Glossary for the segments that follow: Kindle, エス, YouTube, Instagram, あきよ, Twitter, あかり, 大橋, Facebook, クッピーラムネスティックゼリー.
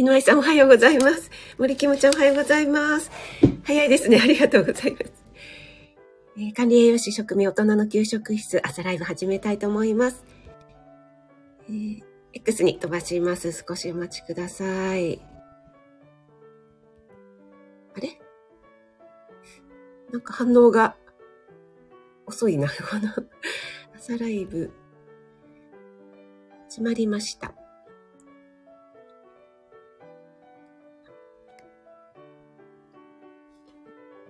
井上さんおはようございます。森きむちゃんおはようございます。早いですね。ありがとうございます。管理栄養士食味大人の給食室朝ライブ始めたいと思います。X に飛ばします。少しお待ちください。あれ？なんか反応が遅いな。この朝ライブ始まりました。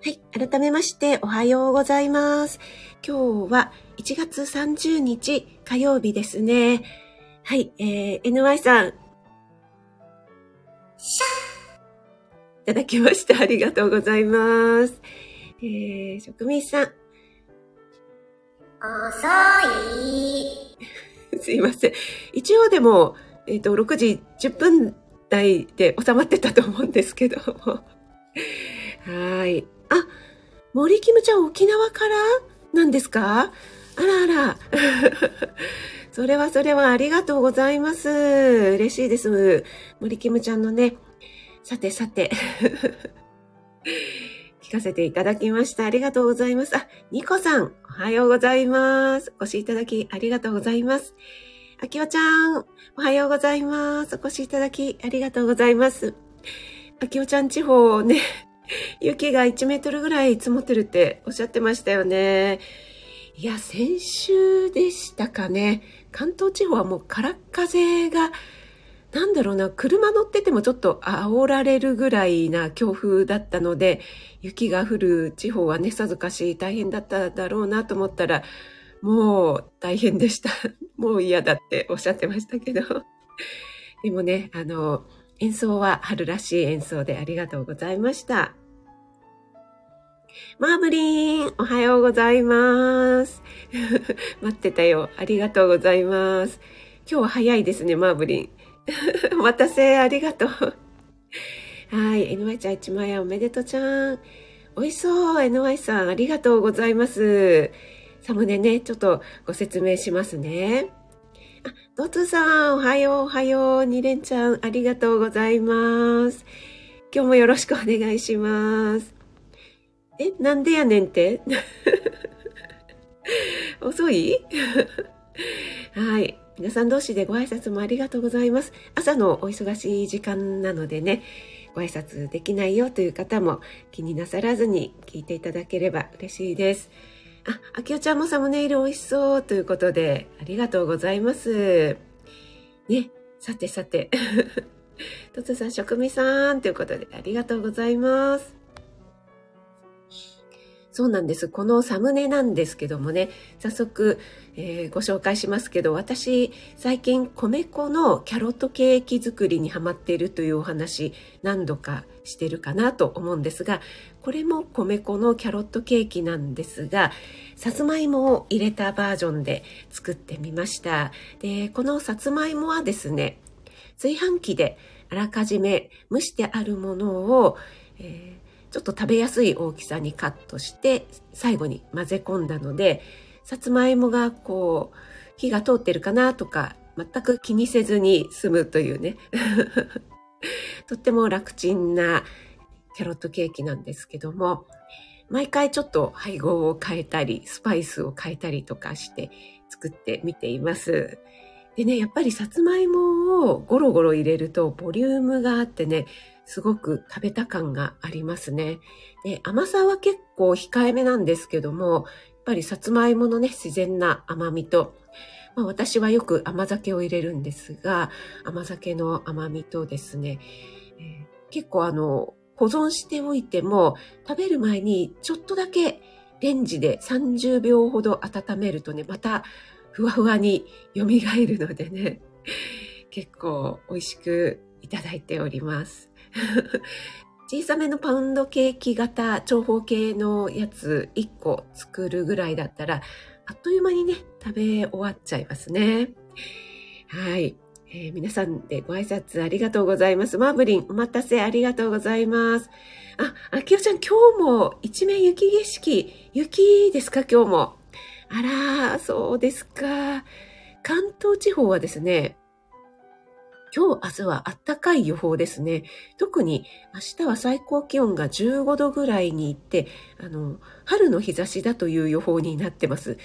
はい。改めまして、おはようございます。今日は1月30日火曜日ですね。はい。NY さん。シャッいただきました。ありがとうございます。職人さん。遅い。すいません。一応でも、6時10分台で収まってたと思うんですけども。はい。あ、森キムちゃん沖縄からなんですか？あらあら。それはありがとうございます。嬉しいです。森キムちゃんのね、さて、聞かせていただきました。ありがとうございます。あ、ニコさん、おはようございます。お越しいただきありがとうございます。あきおちゃん、おはようございます。お越しいただきありがとうございます。あきおちゃん地方ね、雪が1メートルぐらい積もってるっておっしゃってましたよね。いや、先週でしたかね。関東地方はもう空っ風が、なんだろうな、車乗っててもちょっと煽られるぐらいな強風だったので、雪が降る地方はね、さぞかし大変だっただろうなと思ったら、もう大変でした。もう嫌だっておっしゃってましたけど。でもね、演奏は春らしい演奏でありがとうございました。マーブリン、おはようございます。待ってたよ。ありがとうございます。今日は早いですね、マーブリン。お待たせ、ありがとう。はい、NY ちゃん1万円おめでとうちゃん。おいしそう、NY さん、ありがとうございます。サムネね、ちょっとご説明しますね。ドツさん、おはよう。ニレンちゃん、ありがとうございます。今日もよろしくお願いします。なんでやねんって遅いはい。皆さん同士でご挨拶もありがとうございます。朝のお忙しい時間なのでね、ご挨拶できないよという方も気になさらずに聞いていただければ嬉しいです。あきおちゃんもサムネイル美味しそうということで、ありがとうございます。ね、さて。とつさん、食味さんということで、ありがとうございます。そうなんです。このサムネなんですけどもね、早速、ご紹介しますけど、私、最近、米粉のキャロットケーキ作りにハマっているというお話、何度かしてるかなと思うんですが、これも米粉のキャロットケーキなんですが、さつまいもを入れたバージョンで作ってみました。で、このさつまいもはですね、炊飯器であらかじめ蒸してあるものを、ちょっと食べやすい大きさにカットして最後に混ぜ込んだので、さつまいもがこう火が通ってるかなとか全く気にせずに済むというねとっても楽ちんなキャロットケーキなんですけども、毎回ちょっと配合を変えたりスパイスを変えたりとかして作ってみています。でね、やっぱりさつまいもをゴロゴロ入れるとボリュームがあってね、すごく食べた感がありますね。で、甘さは結構控えめなんですけども、やっぱりさつまいものね、自然な甘みと、私はよく甘酒を入れるんですが、甘酒の甘みとですね、結構保存しておいても、食べる前にちょっとだけレンジで30秒ほど温めるとね、またふわふわに蘇るのでね、結構美味しくいただいております。小さめのパウンドケーキ型長方形のやつ1個作るぐらいだったらあっという間にね食べ終わっちゃいますね。はい、皆さんでご挨拶ありがとうございます。マーブリンお待たせありがとうございます。あきおちゃん今日も一面雪景色、雪ですか今日も？あらそうですか。関東地方はですね今日明日は暖かい予報ですね。特に明日は最高気温が15度ぐらいに行って、春の日差しだという予報になってます。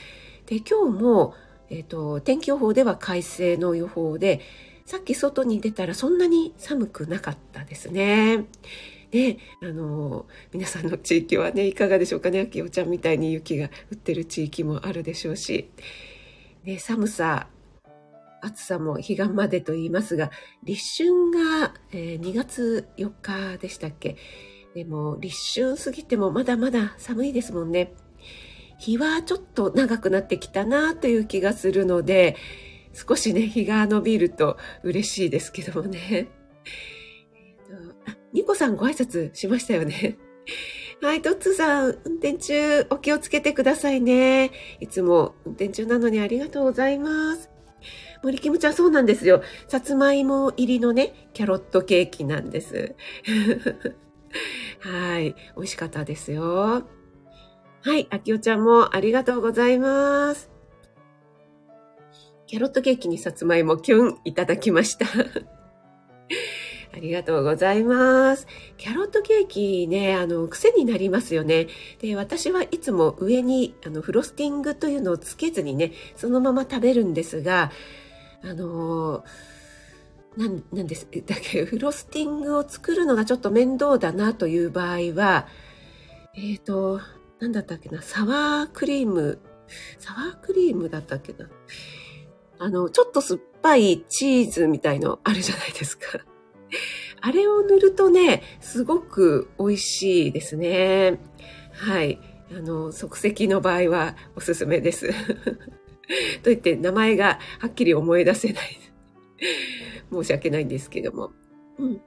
で、今日も、天気予報では快晴の予報で、さっき外に出たらそんなに寒くなかったですね。で、皆さんの地域はね、いかがでしょうかね。あきおちゃんみたいに雪が降ってる地域もあるでしょうし。で、寒さ、暑さも彼岸までと言いますが、立春が、2月4日でしたっけ。でも立春過ぎてもまだまだ寒いですもんね。日はちょっと長くなってきたなという気がするので、少しね、日が伸びると嬉しいですけどもね。ニコさんご挨拶しましたよね。はい、トッツーさん、運転中お気をつけてくださいね。いつも運転中なのにありがとうございます。森キムちゃん、そうなんですよ。さつまいも入りのね、キャロットケーキなんです。はい、美味しかったですよ。はい、あきおちゃんもありがとうございます。キャロットケーキにさつまいもキュンいただきました。ありがとうございます。キャロットケーキね、癖になりますよね。で、私はいつも上にフロスティングというのをつけずにね、そのまま食べるんですが、なんですだっけ、フロスティングを作るのがちょっと面倒だなという場合は、なんだったっけな、サワークリームだったっけな。ちょっと酸っぱいチーズみたいのあるじゃないですか。あれを塗るとね、すごく美味しいですね。はい。即席の場合はおすすめです。といって名前がはっきり思い出せない。申し訳ないんですけども。うん。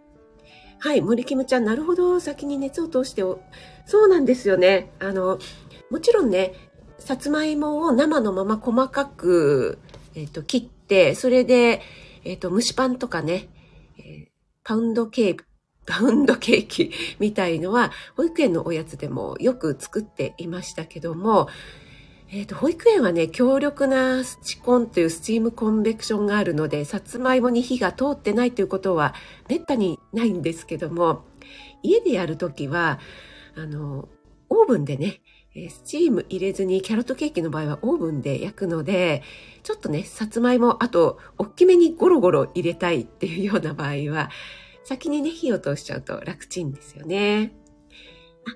はい、森キムちゃん、なるほど。先に熱を通してそうなんですよね。もちろんね、さつまいもを生のまま細かく、切って、それで、蒸しパンとかね、パウンドケーキみたいのは、保育園のおやつでもよく作っていましたけども、保育園はね、強力なスチコンというスチームコンベクションがあるので、さつまいもに火が通ってないということはめったにないんですけども、家でやるときは、オーブンでね、スチーム入れずに、キャロットケーキの場合はオーブンで焼くので、ちょっとね、さつまいも、あと、大きめにゴロゴロ入れたいっていうような場合は、先にね、火を通しちゃうと楽ちんですよね。あ、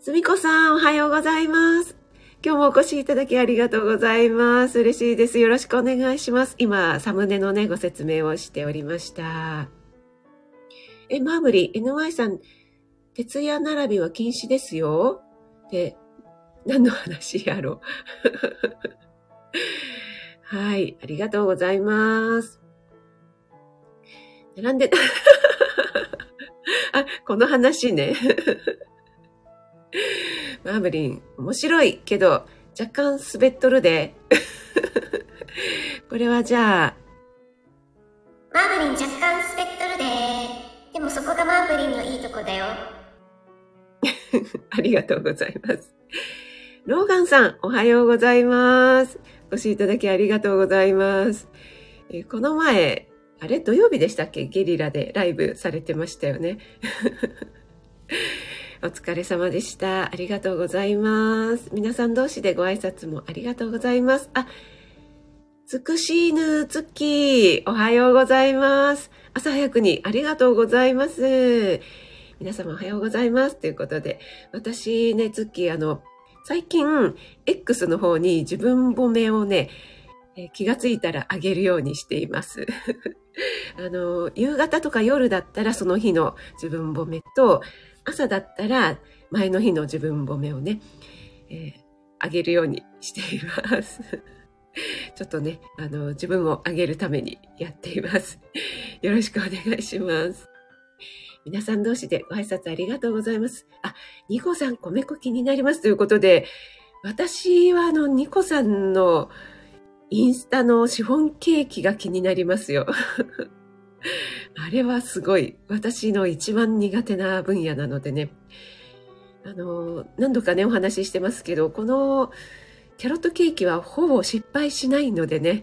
すみこさん、おはようございます。今日もお越しいただきありがとうございます。嬉しいです。よろしくお願いします。今、サムネのね、ご説明をしておりました。マーブリー、NY さん、徹夜並びは禁止ですよ。で、何の話やろう。はい、ありがとうございます。並んで、あ、この話ね。マーブリン、面白いけど、若干滑っとるで。これはじゃあ。マーブリン若干滑っとるで。でもそこがマーブリンのいいとこだよ。ありがとうございます。ローガンさん、おはようございます。お越しいただきありがとうございます。この前、あれ土曜日でしたっけ、ゲリラでライブされてましたよね。お疲れ様でした。ありがとうございます。皆さん同士でご挨拶もありがとうございます。あ、つくしーぬーつきー、おはようございます。朝早くにありがとうございます。皆様おはようございます。ということで、私ね、つっきー、最近、X の方に自分褒めをね、気がついたらあげるようにしています。夕方とか夜だったらその日の自分褒めと、朝だったら前の日の自分褒めをね、あげるようにしています。ちょっとね、自分をあげるためにやっています。よろしくお願いします。皆さん同士でご挨拶ありがとうございます。あ、ニコさん、米粉気になりますということで、私はニコさんのインスタのシフォンケーキが気になりますよ。あれはすごい私の一番苦手な分野なのでね、何度かねお話ししてますけど、このキャロットケーキはほぼ失敗しないのでね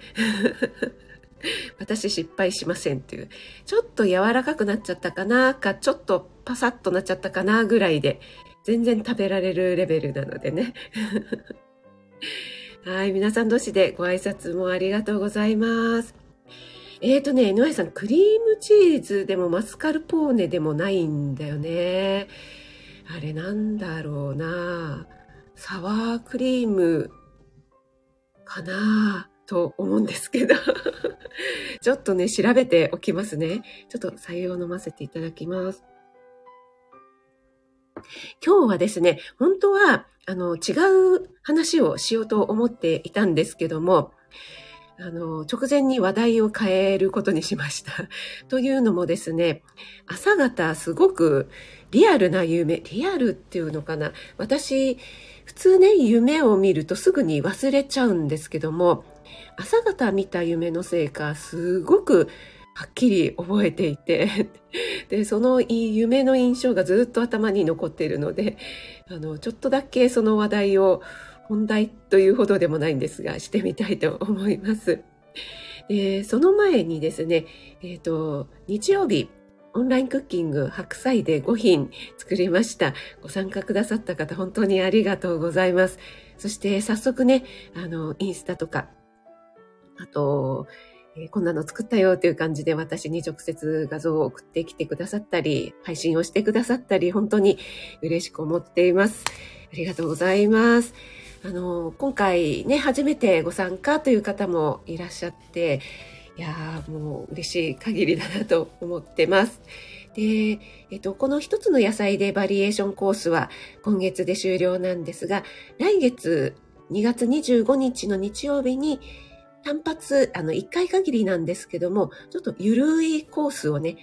私失敗しませんっていう、ちょっと柔らかくなっちゃったかなか、ちょっとパサッとなっちゃったかなぐらいで全然食べられるレベルなのでね。はい、皆さん同士でご挨拶もありがとうございます。井上さん、クリームチーズでもマスカルポーネでもないんだよね。あれなんだろうな。サワークリームかなと思うんですけど。ちょっとね、調べておきますね。ちょっと白湯を飲ませていただきます。今日はですね、本当は違う話をしようと思っていたんですけども、直前に話題を変えることにしました。というのもですね、朝方すごくリアルな夢、リアルっていうのかな。私、普通ね、夢を見るとすぐに忘れちゃうんですけども、朝方見た夢のせいか、すごくはっきり覚えていて、で、その夢の印象がずっと頭に残っているので、ちょっとだけその話題を本題というほどでもないんですが、してみたいと思います。その前にですね、日曜日、オンラインクッキング白菜で5品作りました。ご参加くださった方、本当にありがとうございます。そして早速ね、インスタとか、あと、こんなの作ったよという感じで私に直接画像を送ってきてくださったり、配信をしてくださったり、本当に嬉しく思っています。ありがとうございます。今回ね、初めてご参加という方もいらっしゃって、いやー、もう嬉しい限りだなと思ってます。で、この一つの野菜でバリエーションコースは今月で終了なんですが、来月2月25日の日曜日に、単発、1回限りなんですけども、ちょっとゆるいコースをね、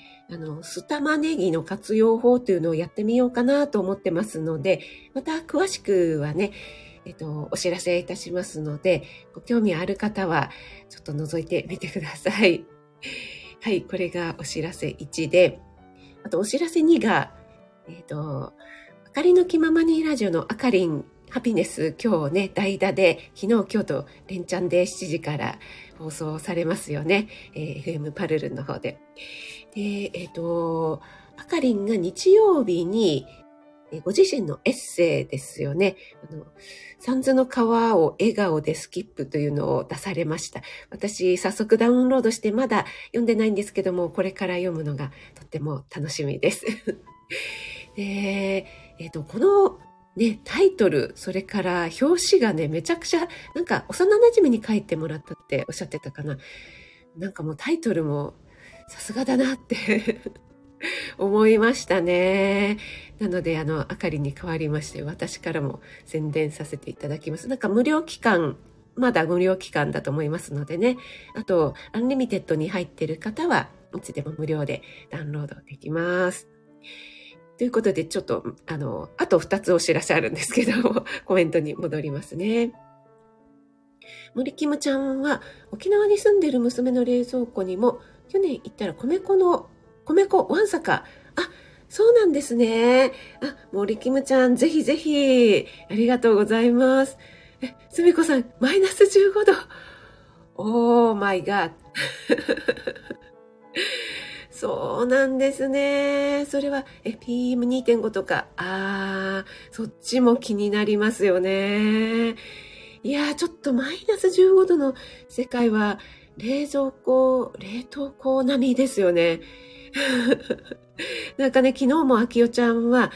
酢玉ねぎの活用法というのをやってみようかなと思ってますので、また詳しくはね、お知らせいたしますので、ご興味ある方は、ちょっと覗いてみてください。はい、これがお知らせ1で、あとお知らせ2が、あかりの気ままにラジオのあかりん、ハピネス、今日ね、代打で、昨日、今日と連チャンで7時から放送されますよね。FM パルルンの方で。で、あかりんが日曜日に、ご自身のエッセイですよね。サンズの川を笑顔でスキップというのを出されました。私、早速ダウンロードして、まだ読んでないんですけども、これから読むのがとっても楽しみです。で、この、ね、タイトル、それから表紙がね、めちゃくちゃ、なんか幼馴染に書いてもらったっておっしゃってたかな。なんかもうタイトルもさすがだなって思いましたね。なので、あかりに代わりまして、私からも宣伝させていただきます。なんか無料期間、まだ無料期間だと思いますのでね。あと、アンリミテッドに入っている方はいつでも無料でダウンロードできます。ということで、ちょっと、あと2つお知らせあるんですけど、コメントに戻りますね。森キムちゃんは、沖縄に住んでる娘の冷蔵庫にも、去年行ったら米粉、わんさか。あ、そうなんですね。あ、森キムちゃん、ぜひぜひ、ありがとうございます。すみこさん、マイナス15度。オーマイガー。そうなんですね。それは、PM2.5 とか、そっちも気になりますよね。いやー、ちょっとマイナス15度の世界は、冷凍庫並みですよね。なんかね、昨日もあきよちゃんは、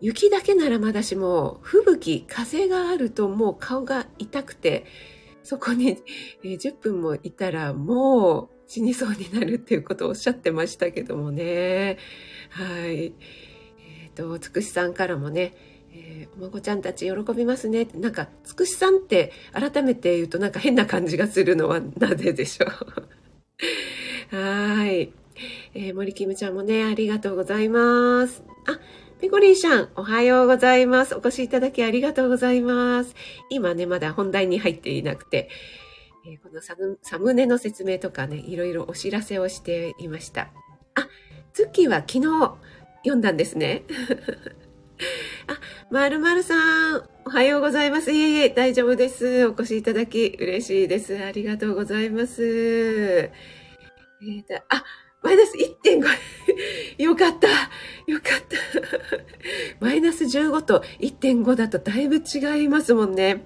雪だけならまだしも、吹雪、風があるともう顔が痛くて、そこに10分もいたらもう、死にそうになるっていうことをおっしゃってましたけどもね。はい。つくしさんからもね、お孫ちゃんたち喜びますね。なんか、つくしさんって改めて言うとなんか変な感じがするのはなぜでしょう。はい。森キムちゃんもね、ありがとうございます。あ、ペコリンさん、おはようございます。お越しいただきありがとうございます。今ね、まだ本題に入っていなくて、このサムネの説明とかね、いろいろお知らせをしていました。あ、月は昨日読んだんですね。あ、まるまるさん、おはようございます。いえいえ、大丈夫です。お越しいただき、嬉しいです。ありがとうございます。マイナス 1.5。よかった。よかった。マイナス15と 1.5 だとだいぶ違いますもんね。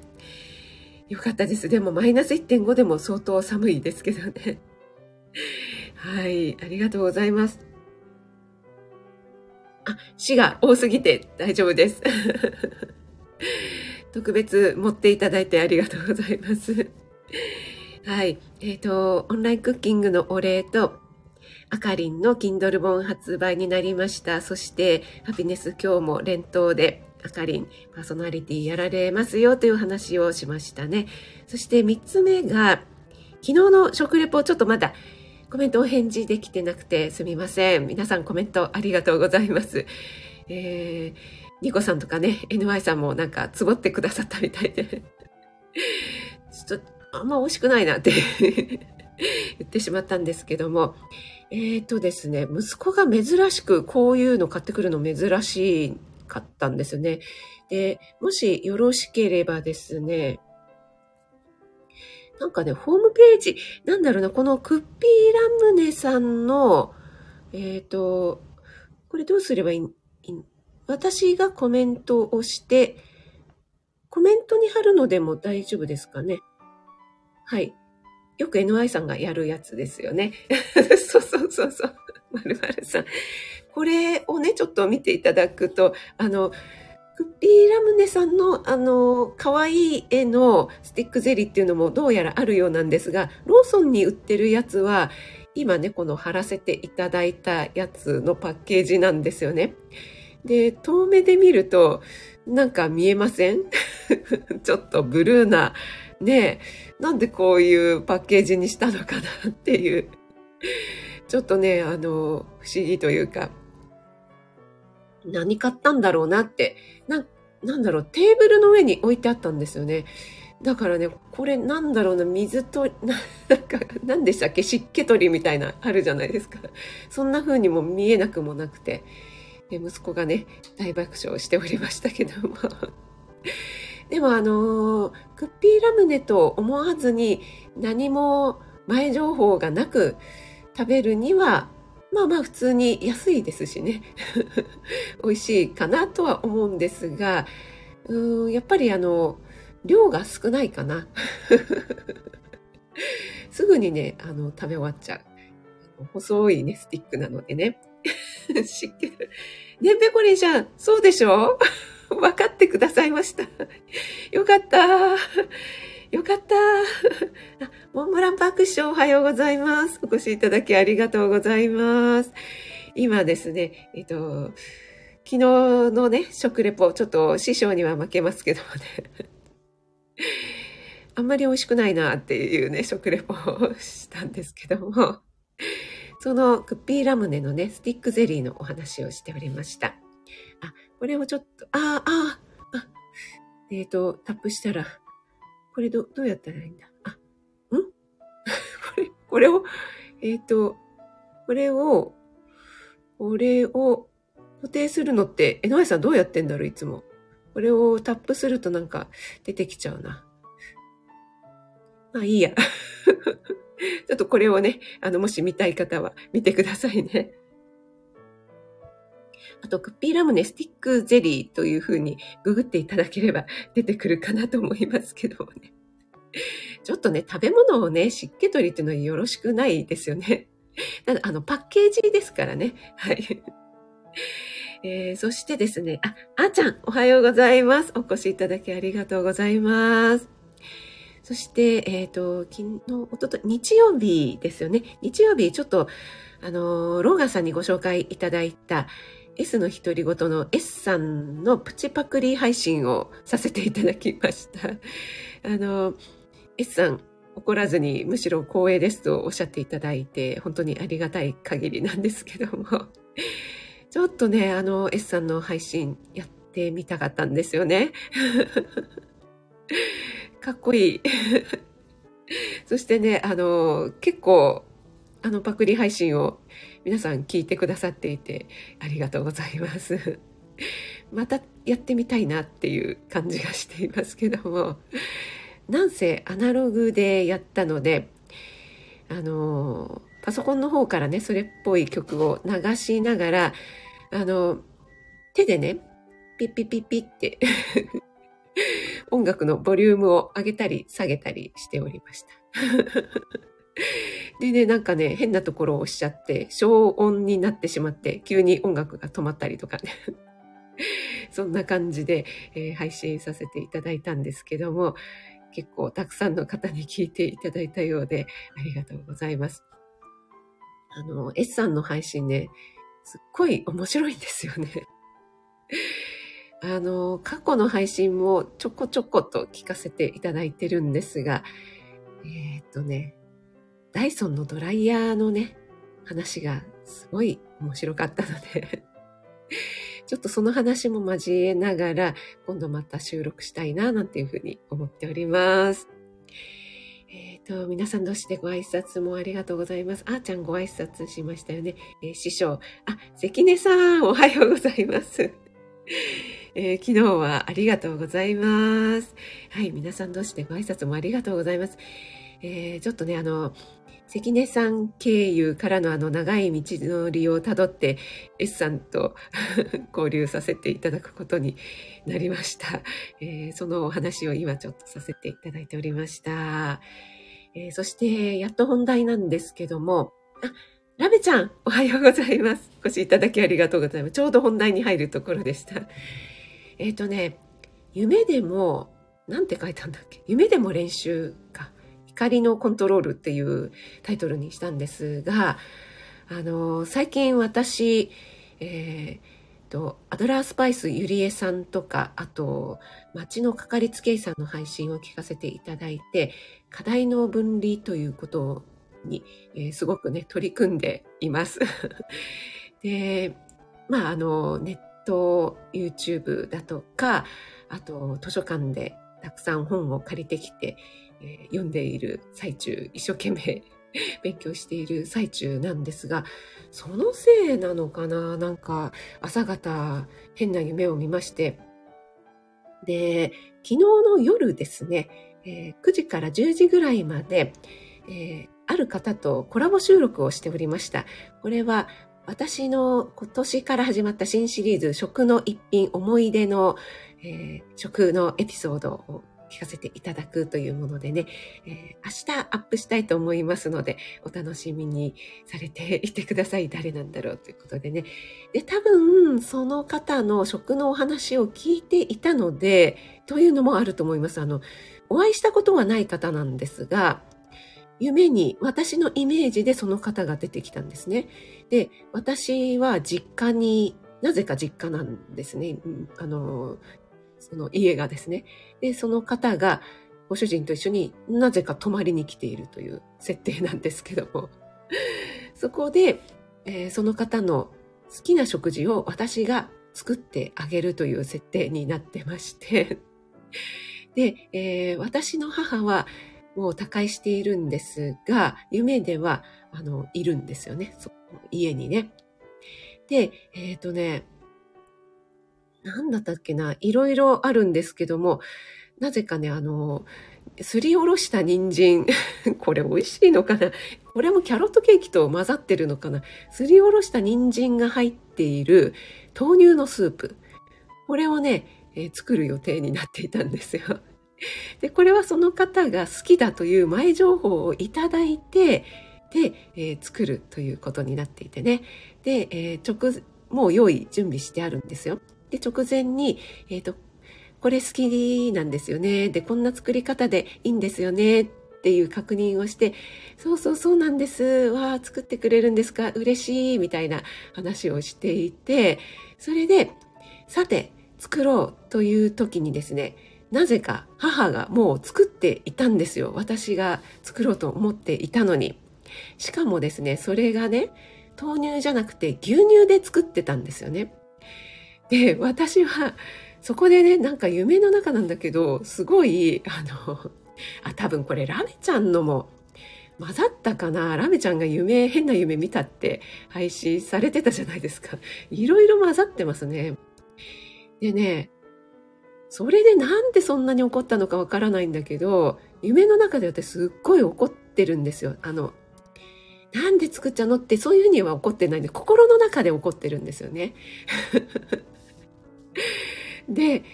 よかったです。でも、マイナス 1.5 でも相当寒いですけどね。はい、ありがとうございます。あ、死が多すぎて大丈夫です。特別持っていただいてありがとうございます。はい、オンラインクッキングのお礼と、あかりんの Kindle 本発売になりました。そして、ハピネス今日も連投で、あかりんパーソナリティやられますよという話をしましたね。そして3つ目が、昨日の食レポをちょっとまだコメントお返事できてなくてすみません。皆さんコメントありがとうございます。ニコさんとかね、NY さんもなんかつぼってくださったみたいで。ちょっとあんま美味しくないなって言ってしまったんですけども。ですね、息子が珍しくこういうの買ってくるの珍しいかったんですよね。で、もしよろしければですね、なんかね、ホームページ、なんだろうな、このクッピーラムネさんの、これどうすればいい私がコメントをして、コメントに貼るのでも大丈夫ですかね。はい。よく NY さんがやるやつですよね。そうそうそうそう。まるまるさん。これをね、ちょっと見ていただくと、クッピーラムネさんの可愛い絵のスティックゼリーっていうのもどうやらあるようなんですが、ローソンに売ってるやつは、今ね、この貼らせていただいたやつのパッケージなんですよね。で、遠目で見ると、なんか見えません？ちょっとブルーな、ねえ、なんでこういうパッケージにしたのかなっていう、ちょっとね、不思議というか、何買ったんだろうなって、なんだろう、テーブルの上に置いてあったんですよね。だからね、これなんだろうな、水と、なんか、何でしたっけ、湿気取りみたいな、あるじゃないですか。そんな風にも見えなくもなくて、息子がね、大爆笑しておりましたけども。でもクッピーラムネと思わずに何も前情報がなく食べるには、まあまあ普通に安いですしね。美味しいかなとは思うんですが、やっぱり量が少ないかな。すぐにね、食べ終わっちゃう。細いね、スティックなのでね。湿気。ね、ペコリンちゃん、そうでしょ？分かってくださいました。よかった。よかった。モンブランパーク師匠、おはようございます。お越しいただきありがとうございます。今ですね、昨日のね、食レポ、ちょっと師匠には負けますけどね。あんまり美味しくないなっていうね、食レポをしたんですけども、そのクッピーラムネのね、スティックゼリーのお話をしておりました。あ、これをちょっと、タップしたら、これどうやったらいいんだ？あ、これを、これを固定するのって、NY さんどうやってんだろう、いつも。これをタップするとなんか出てきちゃうな。まあいいや。ちょっとこれをね、もし見たい方は見てくださいね。あと、クッピーラムネスティックゼリーという風にググっていただければ出てくるかなと思いますけどもね。ちょっとね、食べ物をね、湿気取りっていうのはよろしくないですよね。ただ、パッケージですからね。はい。そしてですね、あーちゃん、おはようございます。お越しいただきありがとうございます。そして、日曜日ですよね。日曜日、ちょっと、ローガンさんにご紹介いただいた、S の独り言の S さんのプチパクリ配信をさせていただきました。S さん怒らずにむしろ光栄ですとおっしゃっていただいて本当にありがたい限りなんですけども、ちょっとね、S さんの配信やってみたかったんですよね。かっこいい。そしてね、結構パクリ配信を皆さん聞いてくださっていてありがとうございます。またやってみたいなっていう感じがしていますけども、なんせアナログでやったので、パソコンの方からね、それっぽい曲を流しながら、手でね、ピッピッピッピッって音楽のボリュームを上げたり下げたりしておりました。でね、なんかね、変なところを押しちゃって、消音になってしまって、急に音楽が止まったりとかね。そんな感じで、配信させていただいたんですけども、結構たくさんの方に聞いていただいたようで、ありがとうございます。S さんの配信ね、すっごい面白いんですよね。過去の配信もちょこちょこと聞かせていただいてるんですが、ダイソンのドライヤーのね、話がすごい面白かったので、ちょっとその話も交えながら、今度また収録したいな、なんていうふうに思っております。皆さん同士でご挨拶もありがとうございます。あーちゃんご挨拶しましたよね。師匠、あ、関根さん、おはようございます。昨日はありがとうございます。はい、皆さん同士でご挨拶もありがとうございます。ちょっとね、関根さん経由からの長い道のりをたどって S さんと交流させていただくことになりました。そのお話を今ちょっとさせていただいておりました。そしてやっと本題なんですけども、あ、ラベちゃんおはようございます。お越しいただきありがとうございます。ちょうど本題に入るところでした。夢でも、なんて書いたんだっけ？夢でも練習か。光のコントロールっていうタイトルにしたんですが、最近私、アドラースパイスゆりえさんとか、あと町のかかりつけ医さんの配信を聞かせていただいて、課題の分離ということに、すごくね取り組んでいます。で、まあネット YouTube だとか、あと図書館でたくさん本を借りてきて。読んでいる最中、一生懸命勉強している最中なんですが、そのせいなのかな、なんか朝方変な夢を見まして、で、昨日の夜ですね、9時から10時ぐらいまで、ある方とコラボ収録をしておりました。これは私の今年から始まった新シリーズ、食の一品思い出の、食のエピソードを聞かせていただくというものでね、明日アップしたいと思いますので、お楽しみにされていてください。誰なんだろうということでね。で、多分その方の食のお話を聞いていたので、というのもあると思います。お会いしたことはない方なんですが、夢に私のイメージでその方が出てきたんですね。で、私は実家に、なぜか実家なんですね。その家がですね。で、その方がご主人と一緒になぜか泊まりに来ているという設定なんですけども、そこで、その方の好きな食事を私が作ってあげるという設定になってましてで、私の母はもう他界しているんですが、夢では、いるんですよね。その家にね。で、なんだったっけな、いろいろあるんですけども、なぜかね、すりおろした人参これ美味しいのかな、これもキャロットケーキと混ざってるのかな、すりおろした人参が入っている豆乳のスープ、これをね、作る予定になっていたんですよ。で、これはその方が好きだという前情報をいただいて、で、作るということになっていてね。で、もう用意準備してあるんですよ。で、直前に、これ好きなんですよね。で、こんな作り方でいいんですよねっていう確認をして、そうそうそうなんです。わー、作ってくれるんですか。嬉しい。みたいな話をしていて、それで、さて、作ろうという時にですね、なぜか母がもう作っていたんですよ。私が作ろうと思っていたのに。しかもですね、それがね、豆乳じゃなくて牛乳で作ってたんですよね。で、私はそこでね、なんか夢の中なんだけど、すごい多分これラメちゃんのも混ざったかな、ラメちゃんが変な夢見たって配信されてたじゃないですか。いろいろ混ざってますね。でね、それでなんでそんなに怒ったのかわからないんだけど、夢の中で私すっごい怒ってるんですよ。なんで作っちゃうのって、そういうふうには怒ってないんで、心の中で怒ってるんですよね。で、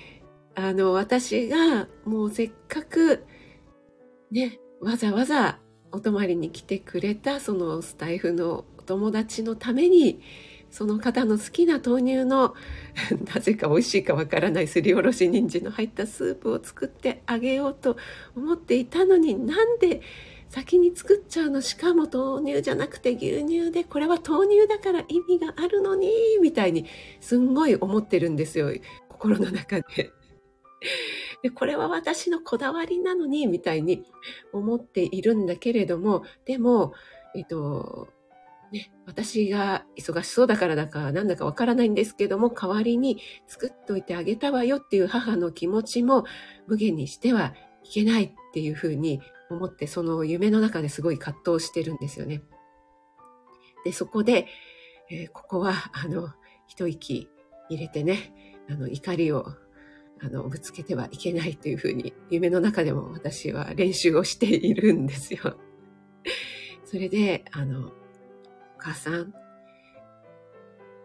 私がもうせっかくね、わざわざお泊まりに来てくれたそのスタイフのお友達のために、その方の好きな豆乳のなぜか美味しいかわからないすりおろし人参の入ったスープを作ってあげようと思っていたのに、なんで先に作っちゃうの、しかも豆乳じゃなくて牛乳で、これは豆乳だから意味があるのにみたいにすんごい思ってるんですよ、心の中で。で、これは私のこだわりなのにみたいに思っているんだけれども、でもね、私が忙しそうだからだかなんだかわからないんですけども、代わりに作っといてあげたわよっていう母の気持ちも無限にしてはいけないっていうふうに思って、その夢の中ですごい葛藤してるんですよね。で、そこで、ここは一息入れてね、怒りをぶつけてはいけないというふうに夢の中でも私は練習をしているんですよ。それでお母さん、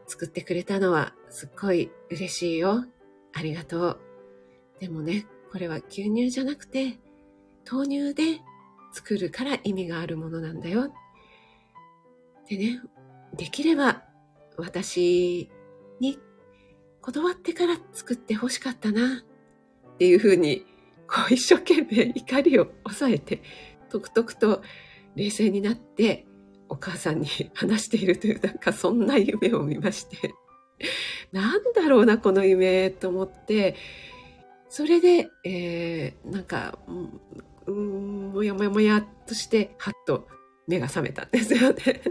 作ってくれたのはすっごい嬉しいよ、ありがとう。でもね、これは牛乳じゃなくて豆乳で作るから意味があるものなんだよ。でね、できれば私に断ってから作ってほしかったなっていうふうに、こう一生懸命怒りを抑えてとくとくと冷静になってお母さんに話しているという、なんかそんな夢を見ましてなんだろうなこの夢と思って、それで、なんかもやもやもやっとして、はっと目が覚めたんですよね。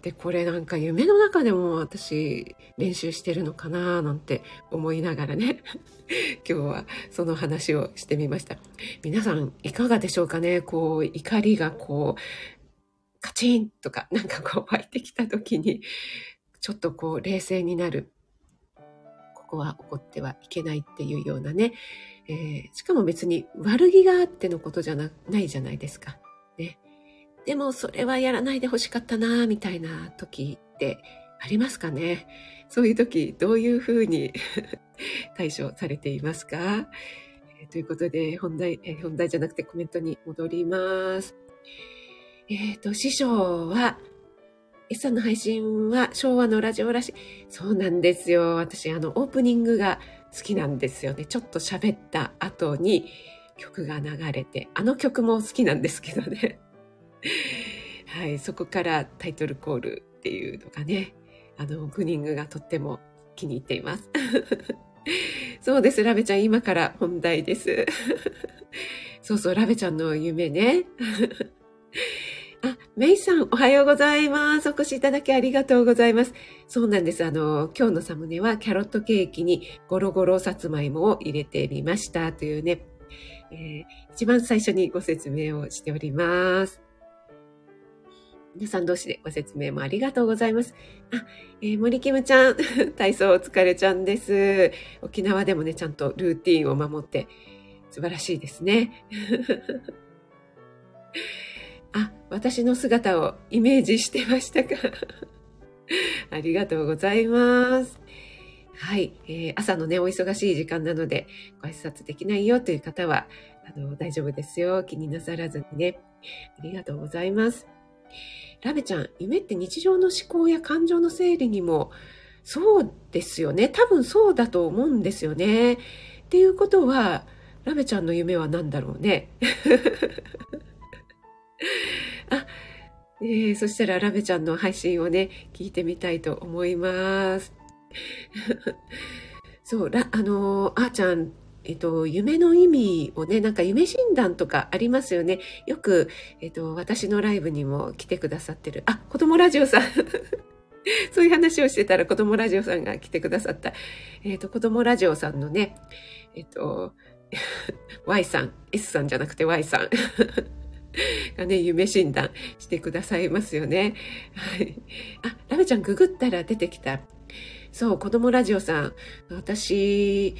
で、これなんか夢の中でも私練習してるのかななんて思いながらね、今日はその話をしてみました。皆さんいかがでしょうかね。こう怒りがこうカチンとかなんかこう湧いてきた時に、ちょっとこう冷静になる、ここは怒ってはいけないっていうようなね、しかも別に悪気があってのことじゃないじゃないですか、ね。でもそれはやらないでほしかったなみたいな時ってありますかね。そういう時どういうふうに対処されていますか。ということで本題じゃなくてコメントに戻ります。師匠は、エスさんの配信は昭和のラジオらしい。そうなんですよ。私、オープニングが好きなんですよね。ちょっと喋った後に曲が流れて、曲も好きなんですけどね。はい、そこからタイトルコールっていうのがね、オープニングがとっても気に入っています。そうです、ラベちゃん、今から本題です。そうそう、ラベちゃんの夢ね。あ、メイさん、おはようございます。お越しいただきありがとうございます。そうなんです。今日のサムネはキャロットケーキにゴロゴロさつまいもを入れてみましたというね、一番最初にご説明をしております。皆さん同士でご説明もありがとうございます。あ、森キムちゃん、体操お疲れちゃんです。沖縄でもね、ちゃんとルーティーンを守って素晴らしいですね。あ、私の姿をイメージしてましたか。ありがとうございます。はい、朝のね、お忙しい時間なのでご挨拶できないよという方は大丈夫ですよ。気になさらずにね。ありがとうございます。ラベちゃん、夢って日常の思考や感情の整理にも、そうですよね。多分そうだと思うんですよね。っていうことは、ラベちゃんの夢は何だろうね。あ、そしたらラベちゃんの配信をね、聞いてみたいと思います。そう、あーちゃん、夢の意味をね、なんか夢診断とかありますよね。よく、私のライブにも来てくださってる。あ、子供ラジオさん。そういう話をしてたら子供ラジオさんが来てくださった。子供ラジオさんのね、Y さん、S さんじゃなくて Y さん。がね、夢診断してくださいますよね。はい。あ、ラベちゃん、ググったら出てきた。そう、子供ラジオさん、私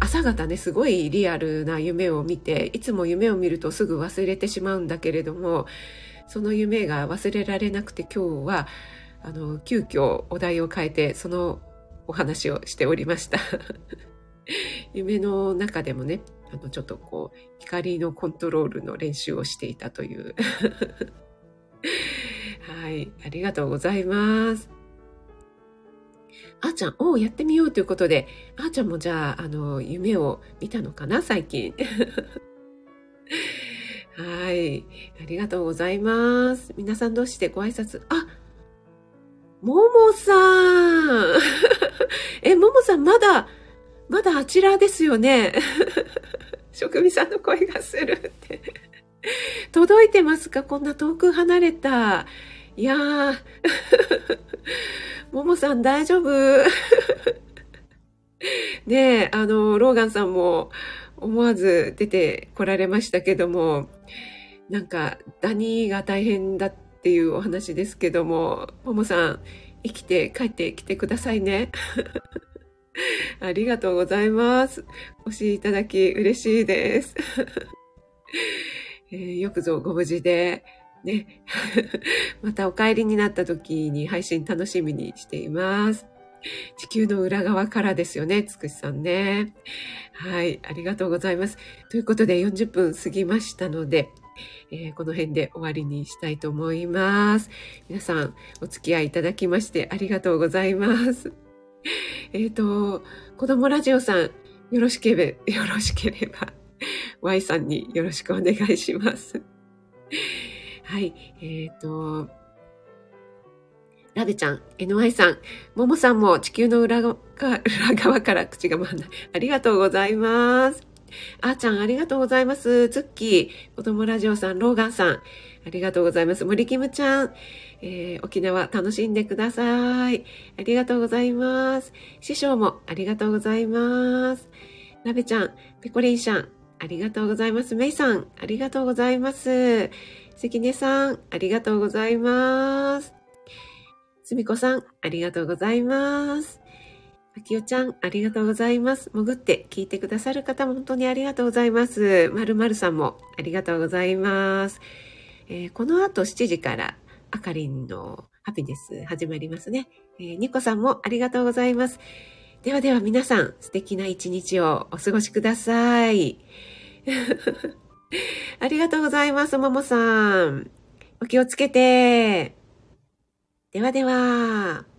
朝方ね、すごいリアルな夢を見て、いつも夢を見るとすぐ忘れてしまうんだけれども、その夢が忘れられなくて、今日は急遽お題を変えてそのお話をしておりました。夢の中でもね、ちょっとこう光のコントロールの練習をしていたというはい、ありがとうございます。あーちゃん、やってみようということで、あーちゃんもじゃあ、夢を見たのかな最近はい、ありがとうございます。皆さん同士でご挨拶。あ、ももさんももさん、まだあちらですよね職味さんの声がするって届いてますか？こんな遠く離れた。いやーももさん大丈夫ねえ、ローガンさんも思わず出てこられましたけども、なんかダニーが大変だっていうお話ですけども、ももさん生きて帰ってきてくださいねありがとうございます。お越しいただき嬉しいですよくぞご無事でねまたお帰りになった時に配信楽しみにしています。地球の裏側からですよね、つくしさんね。はい、ありがとうございます。ということで40分過ぎましたので、この辺で終わりにしたいと思います。皆さんお付き合いいただきましてありがとうございます子供ラジオさん、よろしければY さんによろしくお願いしますはい、ラベちゃん、NY さん、ももさんも地球の裏側から口が回らない。ありがとうございます。あーちゃん、ありがとうございます。ツッキー、子供ラジオさん、ローガンさん、ありがとうございます。森キムちゃん、沖縄楽しんでください。ありがとうございます。師匠もありがとうございます。ラベちゃん、ペコリンシャン、ありがとうございます。メイさん、ありがとうございます。関根さん、ありがとうございます。すみこさん、ありがとうございます。あきよちゃん、ありがとうございます。潜って聞いてくださる方も本当にありがとうございます。まるまるさんもありがとうございます。この後7時からあかりんのハピネス始まりますね。にこさんもありがとうございます。ではでは皆さん、素敵な一日をお過ごしください。ありがとうございます、ももさん。お気をつけて。ではでは。